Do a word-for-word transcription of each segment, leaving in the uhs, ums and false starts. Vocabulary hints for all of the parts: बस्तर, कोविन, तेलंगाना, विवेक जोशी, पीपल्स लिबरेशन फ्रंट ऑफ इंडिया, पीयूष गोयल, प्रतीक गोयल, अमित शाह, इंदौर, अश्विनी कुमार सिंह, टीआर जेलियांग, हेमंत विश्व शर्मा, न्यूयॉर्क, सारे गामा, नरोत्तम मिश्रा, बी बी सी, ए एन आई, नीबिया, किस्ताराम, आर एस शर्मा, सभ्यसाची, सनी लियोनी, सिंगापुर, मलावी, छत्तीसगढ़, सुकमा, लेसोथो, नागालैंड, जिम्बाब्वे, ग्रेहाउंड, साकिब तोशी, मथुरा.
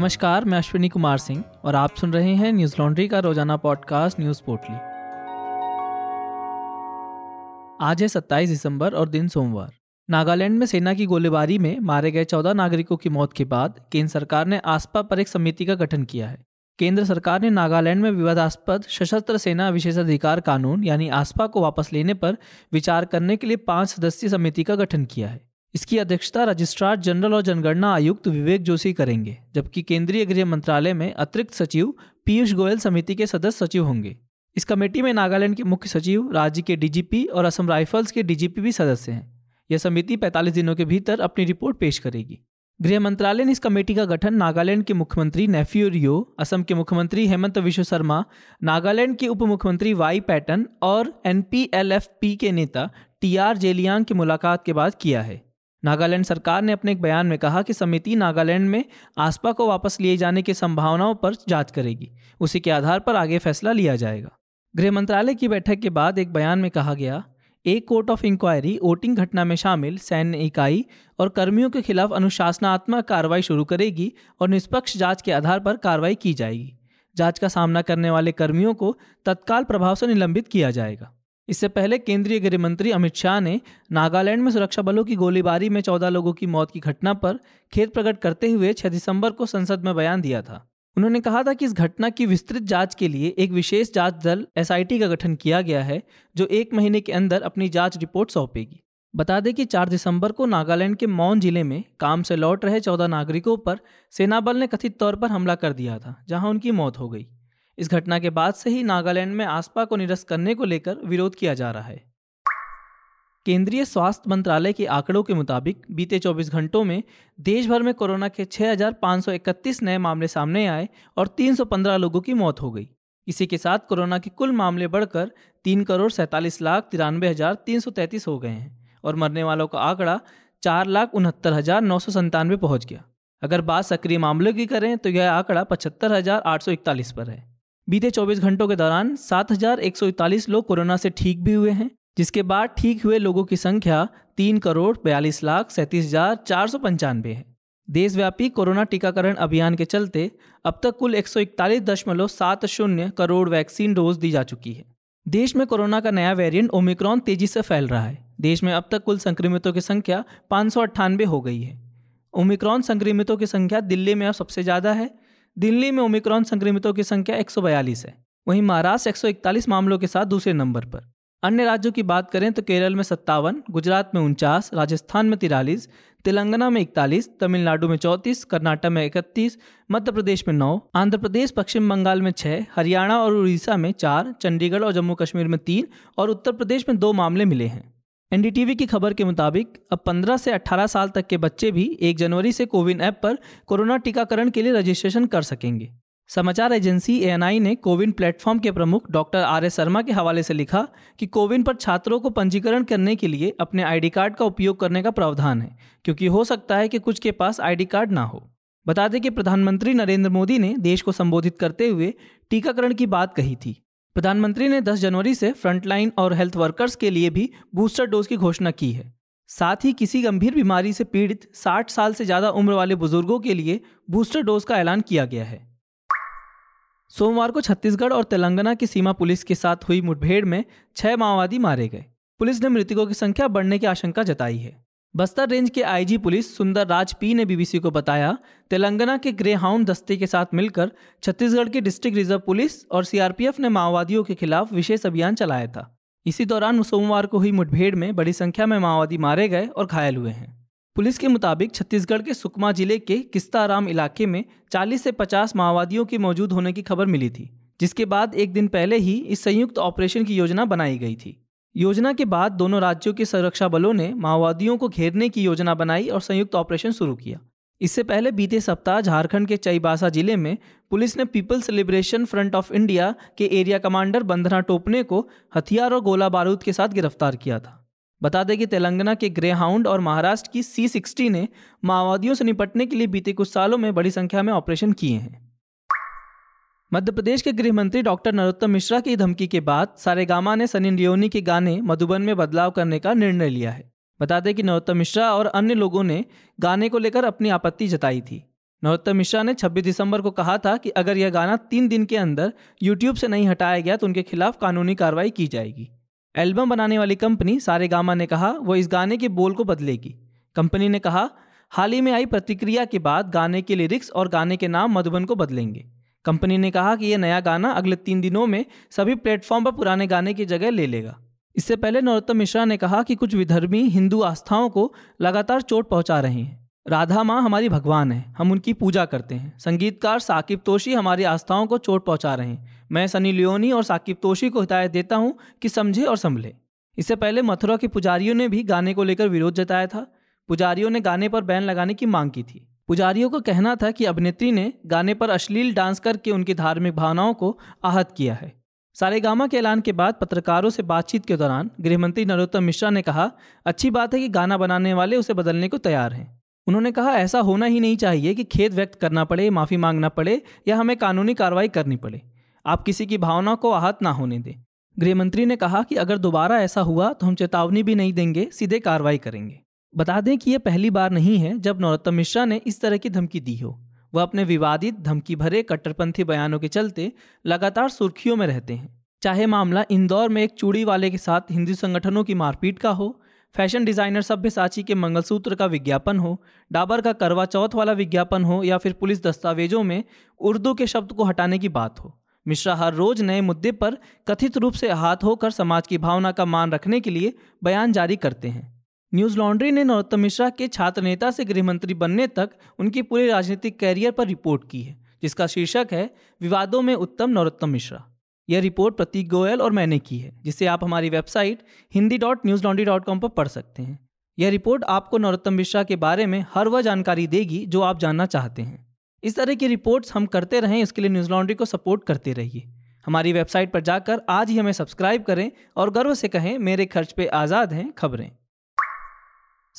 नमस्कार, मैं अश्विनी कुमार सिंह और आप सुन रहे हैं न्यूज लॉन्ड्री का रोजाना पॉडकास्ट न्यूज पोर्टली। आज है सत्ताईस दिसंबर और दिन सोमवार। नागालैंड में सेना की गोलीबारी में मारे गए चौदह नागरिकों की मौत के बाद केंद्र सरकार ने आसपा पर एक समिति का गठन किया है। केंद्र सरकार ने नागालैंड में विवादास्पद सशस्त्र सेना विशेषाधिकार कानून यानी आसपा को वापस लेने पर विचार करने के लिए पांच सदस्यीय समिति का गठन किया है। इसकी अध्यक्षता रजिस्ट्रार जनरल और जनगणना आयुक्त विवेक जोशी करेंगे, जबकि केंद्रीय गृह मंत्रालय में अतिरिक्त सचिव पीयूष गोयल समिति के सदस्य सचिव होंगे। इस कमेटी में नागालैंड के मुख्य सचिव, राज्य के डीजीपी और असम राइफल्स के डीजीपी भी सदस्य हैं। यह समिति पैंतालीस दिनों के भीतर अपनी रिपोर्ट पेश करेगी। गृह मंत्रालय ने इस कमेटी का गठन नागालैंड के मुख्यमंत्री नेफ्यूरियो, असम के मुख्यमंत्री हेमंत विश्व शर्मा, नागालैंड के उप मुख्यमंत्री वाई पैटन और N P L F P के नेता टीआर जेलियांग की मुलाकात के बाद किया है। नागालैंड सरकार ने अपने एक बयान में कहा कि समिति नागालैंड में आसपा को वापस लिए जाने की संभावनाओं पर जांच करेगी, उसी के आधार पर आगे फैसला लिया जाएगा। गृह मंत्रालय की बैठक के बाद एक बयान में कहा गया, एक कोर्ट ऑफ इंक्वायरी वोटिंग घटना में शामिल सैन्य इकाई और कर्मियों के खिलाफ अनुशासनात्मक कार्रवाई शुरू करेगी और निष्पक्ष जांच के आधार पर कार्रवाई की जाएगी। जांच का सामना करने वाले कर्मियों को तत्काल प्रभाव से निलंबित किया जाएगा। इससे पहले केंद्रीय गृह मंत्री अमित शाह ने नागालैंड में सुरक्षा बलों की गोलीबारी में चौदह लोगों की मौत की घटना पर खेद प्रकट करते हुए छह दिसंबर को संसद में बयान दिया था। उन्होंने कहा था कि इस घटना की विस्तृत जांच के लिए एक विशेष जांच दल एस आई टी का गठन किया गया है, जो एक महीने के अंदर अपनी जांच रिपोर्ट सौंपेगी। बता दें कि चार दिसंबर को नागालैंड के मौन जिले में काम से लौट रहे चौदह नागरिकों पर सेना बल ने कथित तौर पर हमला कर दिया था, जहां उनकी मौत हो गई। इस घटना के बाद से ही नागालैंड में आसपा को निरस्त करने को लेकर विरोध किया जा रहा है। केंद्रीय स्वास्थ्य मंत्रालय के आंकड़ों के मुताबिक बीते चौबीस घंटों में देश भर में कोरोना के छह हज़ार पाँच सौ इकतीस नए मामले सामने आए और तीन सौ पंद्रह लोगों की मौत हो गई। इसी के साथ कोरोना के कुल मामले बढ़कर तीन करोड़ सैंतालीस लाख तिरानवे हजार तीन सौ तैंतीस हो गए हैं और मरने वालों का आंकड़ा चार लाख उनहत्तर हजार नौ सौ संतानवे पहुंच गया। अगर बात सक्रिय मामलों की करें तो यह आंकड़ा पचहत्तर हजार आठ सौ इकतालीस पर है। बीते चौबीस घंटों के दौरान सात हज़ार एक सौ इकतालीस लोग कोरोना से ठीक भी हुए हैं, जिसके बाद ठीक हुए लोगों की संख्या तीन करोड़ बयालीस लाख सैंतीस हजार चार सौ पंचानवे है। देशव्यापी कोरोना टीकाकरण अभियान के चलते अब तक कुल एक सौ इकतालीस दशमलव सात शून्य करोड़ वैक्सीन डोज दी जा चुकी है। देश में कोरोना का नया वेरिएंट ओमिक्रॉन तेजी से फैल रहा है। देश में अब तक कुल संक्रमितों की संख्या पाँच सौ अट्ठानबे हो गई है। ओमिक्रॉन संक्रमितों की संख्या दिल्ली में अब सबसे ज़्यादा है। दिल्ली में ओमिक्रॉन संक्रमितों की संख्या एक सौ बयालीस है। वहीं महाराष्ट्र एक सौ इकतालीस मामलों के साथ दूसरे नंबर पर। अन्य राज्यों की बात करें तो केरल में सत्तावन, गुजरात में उनचास, राजस्थान में तिरालीस, तेलंगाना में इकतालीस, तमिलनाडु में चौंतीस, कर्नाटक में इकतीस, मध्य प्रदेश में नौ, आंध्र प्रदेश, पश्चिम बंगाल में छः, हरियाणा और उड़ीसा में चार, चंडीगढ़ और जम्मू कश्मीर में तीन और उत्तर प्रदेश में दो मामले मिले हैं। एन डी टी वी की खबर के मुताबिक अब पंद्रह से अठारह साल तक के बच्चे भी एक जनवरी से कोविन ऐप पर कोरोना टीकाकरण के लिए रजिस्ट्रेशन कर सकेंगे। समाचार एजेंसी ए एन आई ने कोविन प्लेटफॉर्म के प्रमुख डॉक्टर आर एस शर्मा के हवाले से लिखा कि कोविन पर छात्रों को पंजीकरण करने के लिए अपने आईडी कार्ड का उपयोग करने का प्रावधान है, क्योंकि हो सकता है कि कुछ के पास आईडी कार्ड ना हो। बता दें कि प्रधानमंत्री नरेंद्र मोदी ने देश को संबोधित करते हुए टीकाकरण की बात कही थी। प्रधानमंत्री ने दस जनवरी से फ्रंटलाइन और हेल्थ वर्कर्स के लिए भी बूस्टर डोज की घोषणा की है। साथ ही किसी गंभीर बीमारी से पीड़ित साठ साल से ज़्यादा उम्र वाले बुजुर्गों के लिए बूस्टर डोज का ऐलान किया गया है। सोमवार को छत्तीसगढ़ और तेलंगाना की सीमा पुलिस के साथ हुई मुठभेड़ में छह माओवादी मारे गए। पुलिस ने मृतकों की संख्या बढ़ने की आशंका जताई है। बस्तर रेंज के आई G police Sundar Raj P ने बी बी सी को बताया, तेलंगाना के ग्रेहाउंड दस्ते के साथ मिलकर छत्तीसगढ़ के डिस्ट्रिक्ट रिजर्व पुलिस और सी आर पी एफ ने माओवादियों के खिलाफ विशेष अभियान चलाया था। इसी दौरान सोमवार को हुई मुठभेड़ में बड़ी संख्या में माओवादी मारे गए और घायल हुए हैं। पुलिस के मुताबिक छत्तीसगढ़ के सुकमा जिले के किस्ताराम इलाके में चालीस से पचास माओवादियों के मौजूद होने की खबर मिली थी, जिसके बाद एक दिन पहले ही इस संयुक्त ऑपरेशन की योजना बनाई गई थी। योजना के बाद दोनों राज्यों के सुरक्षा बलों ने माओवादियों को घेरने की योजना बनाई और संयुक्त ऑपरेशन शुरू किया। इससे पहले बीते सप्ताह झारखंड के चाईबासा जिले में पुलिस ने पीपल्स लिबरेशन फ्रंट ऑफ इंडिया के एरिया कमांडर बंदना टोपने को हथियार और गोला बारूद के साथ गिरफ्तार किया था। बता दें कि तेलंगाना के ग्रेहाउंड और महाराष्ट्र की सी सिक्सटी ने माओवादियों से निपटने के लिए बीते कुछ सालों में बड़ी संख्या में ऑपरेशन किए हैं। मध्य प्रदेश के गृह मंत्री डॉक्टर नरोत्तम मिश्रा की धमकी के बाद सारे गामा ने सनी लियोनी के गाने मधुबन में बदलाव करने का निर्णय लिया है। बता दें कि नरोत्तम मिश्रा और अन्य लोगों ने गाने को लेकर अपनी आपत्ति जताई थी। नरोत्तम मिश्रा ने छब्बीस दिसंबर को कहा था कि अगर यह गाना तीन दिन के अंदर यूट्यूब से नहीं हटाया गया तो उनके खिलाफ कानूनी कार्रवाई की जाएगी। एल्बम बनाने वाली कंपनी सारे गामा ने कहा वो इस गाने के बोल को बदलेगी। कंपनी ने कहा हाल ही में आई प्रतिक्रिया के बाद गाने के लिरिक्स और गाने के नाम मधुबन को बदलेंगे। कंपनी ने कहा कि यह नया गाना अगले तीन दिनों में सभी प्लेटफॉर्म पर पुराने गाने की जगह ले लेगा। इससे पहले नरोत्तम मिश्रा ने कहा कि कुछ विधर्मी हिंदू आस्थाओं को लगातार चोट पहुंचा रहे हैं। राधा माँ हमारी भगवान है, हम उनकी पूजा करते हैं। संगीतकार साकिब तोशी हमारी आस्थाओं को चोट पहुंचा रहे हैं। मैं सनी लियोनी और साकिब तोशी को हिदायत देता हूं कि समझे और संभले। इससे पहले मथुरा के पुजारियों ने भी गाने को लेकर विरोध जताया था। पुजारियों ने गाने पर बैन लगाने की मांग की थी। पुजारियों का कहना था कि अभिनेत्री ने गाने पर अश्लील डांस करके उनकी धार्मिक भावनाओं को आहत किया है। सारेगामा के ऐलान के बाद पत्रकारों से बातचीत के दौरान गृहमंत्री नरोत्तम मिश्रा ने कहा अच्छी बात है कि गाना बनाने वाले उसे बदलने को तैयार हैं। उन्होंने कहा ऐसा होना ही नहीं चाहिए कि खेद व्यक्त करना पड़े, माफ़ी मांगना पड़े या हमें कानूनी कार्रवाई करनी पड़े। आप किसी की भावना को आहत ना होने दें। गृहमंत्री ने कहा कि अगर दोबारा ऐसा हुआ तो हम चेतावनी भी नहीं देंगे, सीधे कार्रवाई करेंगे। बता दें कि यह पहली बार नहीं है जब नरोत्तम मिश्रा ने इस तरह की धमकी दी हो। वह अपने विवादित धमकी भरे कट्टरपंथी बयानों के चलते लगातार सुर्खियों में रहते हैं। चाहे मामला इंदौर में एक चूड़ी वाले के साथ हिंदू संगठनों की मारपीट का हो, फैशन डिजाइनर सभ्यसाची के मंगलसूत्र का विज्ञापन हो, डाबर का करवा चौथ वाला विज्ञापन हो या फिर पुलिस दस्तावेजों में उर्दू के शब्द को हटाने की बात हो, मिश्रा हर रोज नए मुद्दे पर कथित रूप से आहत होकर समाज की भावना का मान रखने के लिए बयान जारी करते हैं। न्यूज लॉन्ड्री ने नरोत्तम मिश्रा के छात्र नेता से गृहमंत्री बनने तक उनके पूरे राजनीतिक कैरियर पर रिपोर्ट की है, जिसका शीर्षक है विवादों में उत्तम नरोत्तम मिश्रा। यह रिपोर्ट प्रतीक गोयल और मैंने की है, जिसे आप हमारी website Hindi dot news laundry dot com पर पढ़ सकते हैं। यह रिपोर्ट आपको नरोत्तम मिश्रा के बारे में हर वह जानकारी देगी जो आप जानना चाहते हैं। इस तरह की रिपोर्ट्स हम करते रहें, इसके लिए न्यूज लॉन्ड्री को सपोर्ट करते रहिए। हमारी वेबसाइट पर जाकर आज ही हमें सब्सक्राइब करें और गर्व से कहें मेरे खर्च पर आज़ाद हैं खबरें।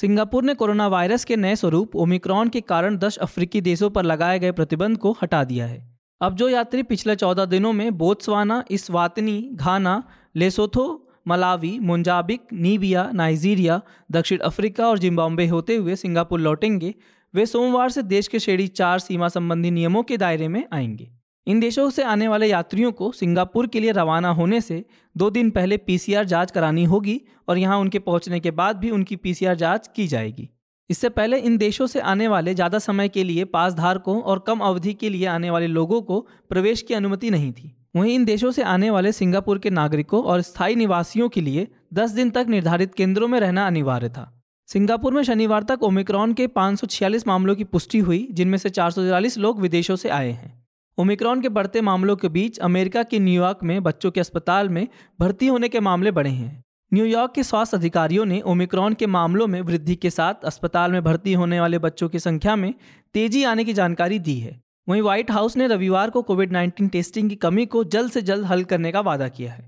सिंगापुर ने कोरोना वायरस के नए स्वरूप ओमिक्रॉन के कारण दस अफ्रीकी देशों पर लगाए गए प्रतिबंध को हटा दिया है। अब जो यात्री पिछले चौदह दिनों में Botswana, Eswatini, Ghana, लेसोथो, मलावी, Mozambique, नीबिया, Nigeria, दक्षिण अफ्रीका और जिम्बाब्वे होते हुए सिंगापुर लौटेंगे, वे सोमवार से देश के श्रेणी चार सीमा संबंधी नियमों के दायरे में आएंगे। इन देशों से आने वाले यात्रियों को सिंगापुर के लिए रवाना होने से दो दिन पहले पीसीआर जांच करानी होगी और यहां उनके पहुंचने के बाद भी उनकी पीसीआर जांच की जाएगी। इससे पहले इन देशों से आने वाले ज़्यादा समय के लिए पास धारकों और कम अवधि के लिए आने वाले लोगों को प्रवेश की अनुमति नहीं थी। वहीं इन देशों से आने वाले सिंगापुर के नागरिकों और स्थायी निवासियों के लिए दस दिन तक निर्धारित केंद्रों में रहना अनिवार्य था। सिंगापुर में शनिवार तक ओमिक्रॉन के पाँच सौ छियालीस मामलों की पुष्टि हुई, जिनमें से चार सौ चालीस लोग विदेशों से आए हैं। ओमिक्रॉन के बढ़ते मामलों के बीच अमेरिका के न्यूयॉर्क में बच्चों के अस्पताल में भर्ती होने के मामले बढ़े हैं। न्यूयॉर्क के स्वास्थ्य अधिकारियों ने ओमिक्रॉन के मामलों में वृद्धि के साथ अस्पताल में भर्ती होने वाले बच्चों की संख्या में तेजी आने की जानकारी दी है। वहीं व्हाइट हाउस ने रविवार को कोविड उन्नीस टेस्टिंग की कमी को जल्द से जल्द हल करने का वादा किया है।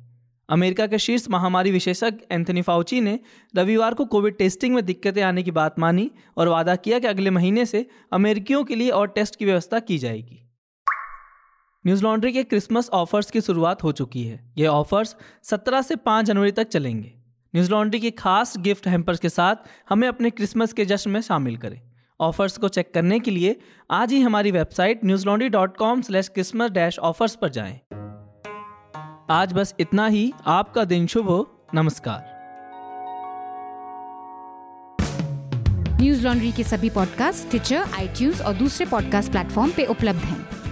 अमेरिका के शीर्ष महामारी विशेषज्ञ एंथनी फाउची ने रविवार को कोविड टेस्टिंग में दिक्कतें आने की बात मानी और वादा किया कि अगले महीने से अमेरिकियों के लिए और टेस्ट की व्यवस्था की जाएगी। न्यूज लॉन्ड्री के क्रिसमस ऑफर्स की शुरुआत हो चुकी है। ये ऑफर्स सत्रह से पाँच जनवरी तक चलेंगे। न्यूज लॉन्ड्री के खास गिफ्ट हैम्पर्स के साथ हमें अपने क्रिसमस के जश्न में शामिल करें। ऑफर्स को चेक करने के लिए आज ही हमारी website news laundry dot com slash Christmas dash offers पर जाएं। आज बस इतना ही। आपका दिन शुभ हो। नमस्कार। न्यूज लॉन्ड्री के सभी पॉडकास्ट ट्विटर, आईट्यूज और दूसरे पॉडकास्ट प्लेटफॉर्म पे उपलब्ध हैं।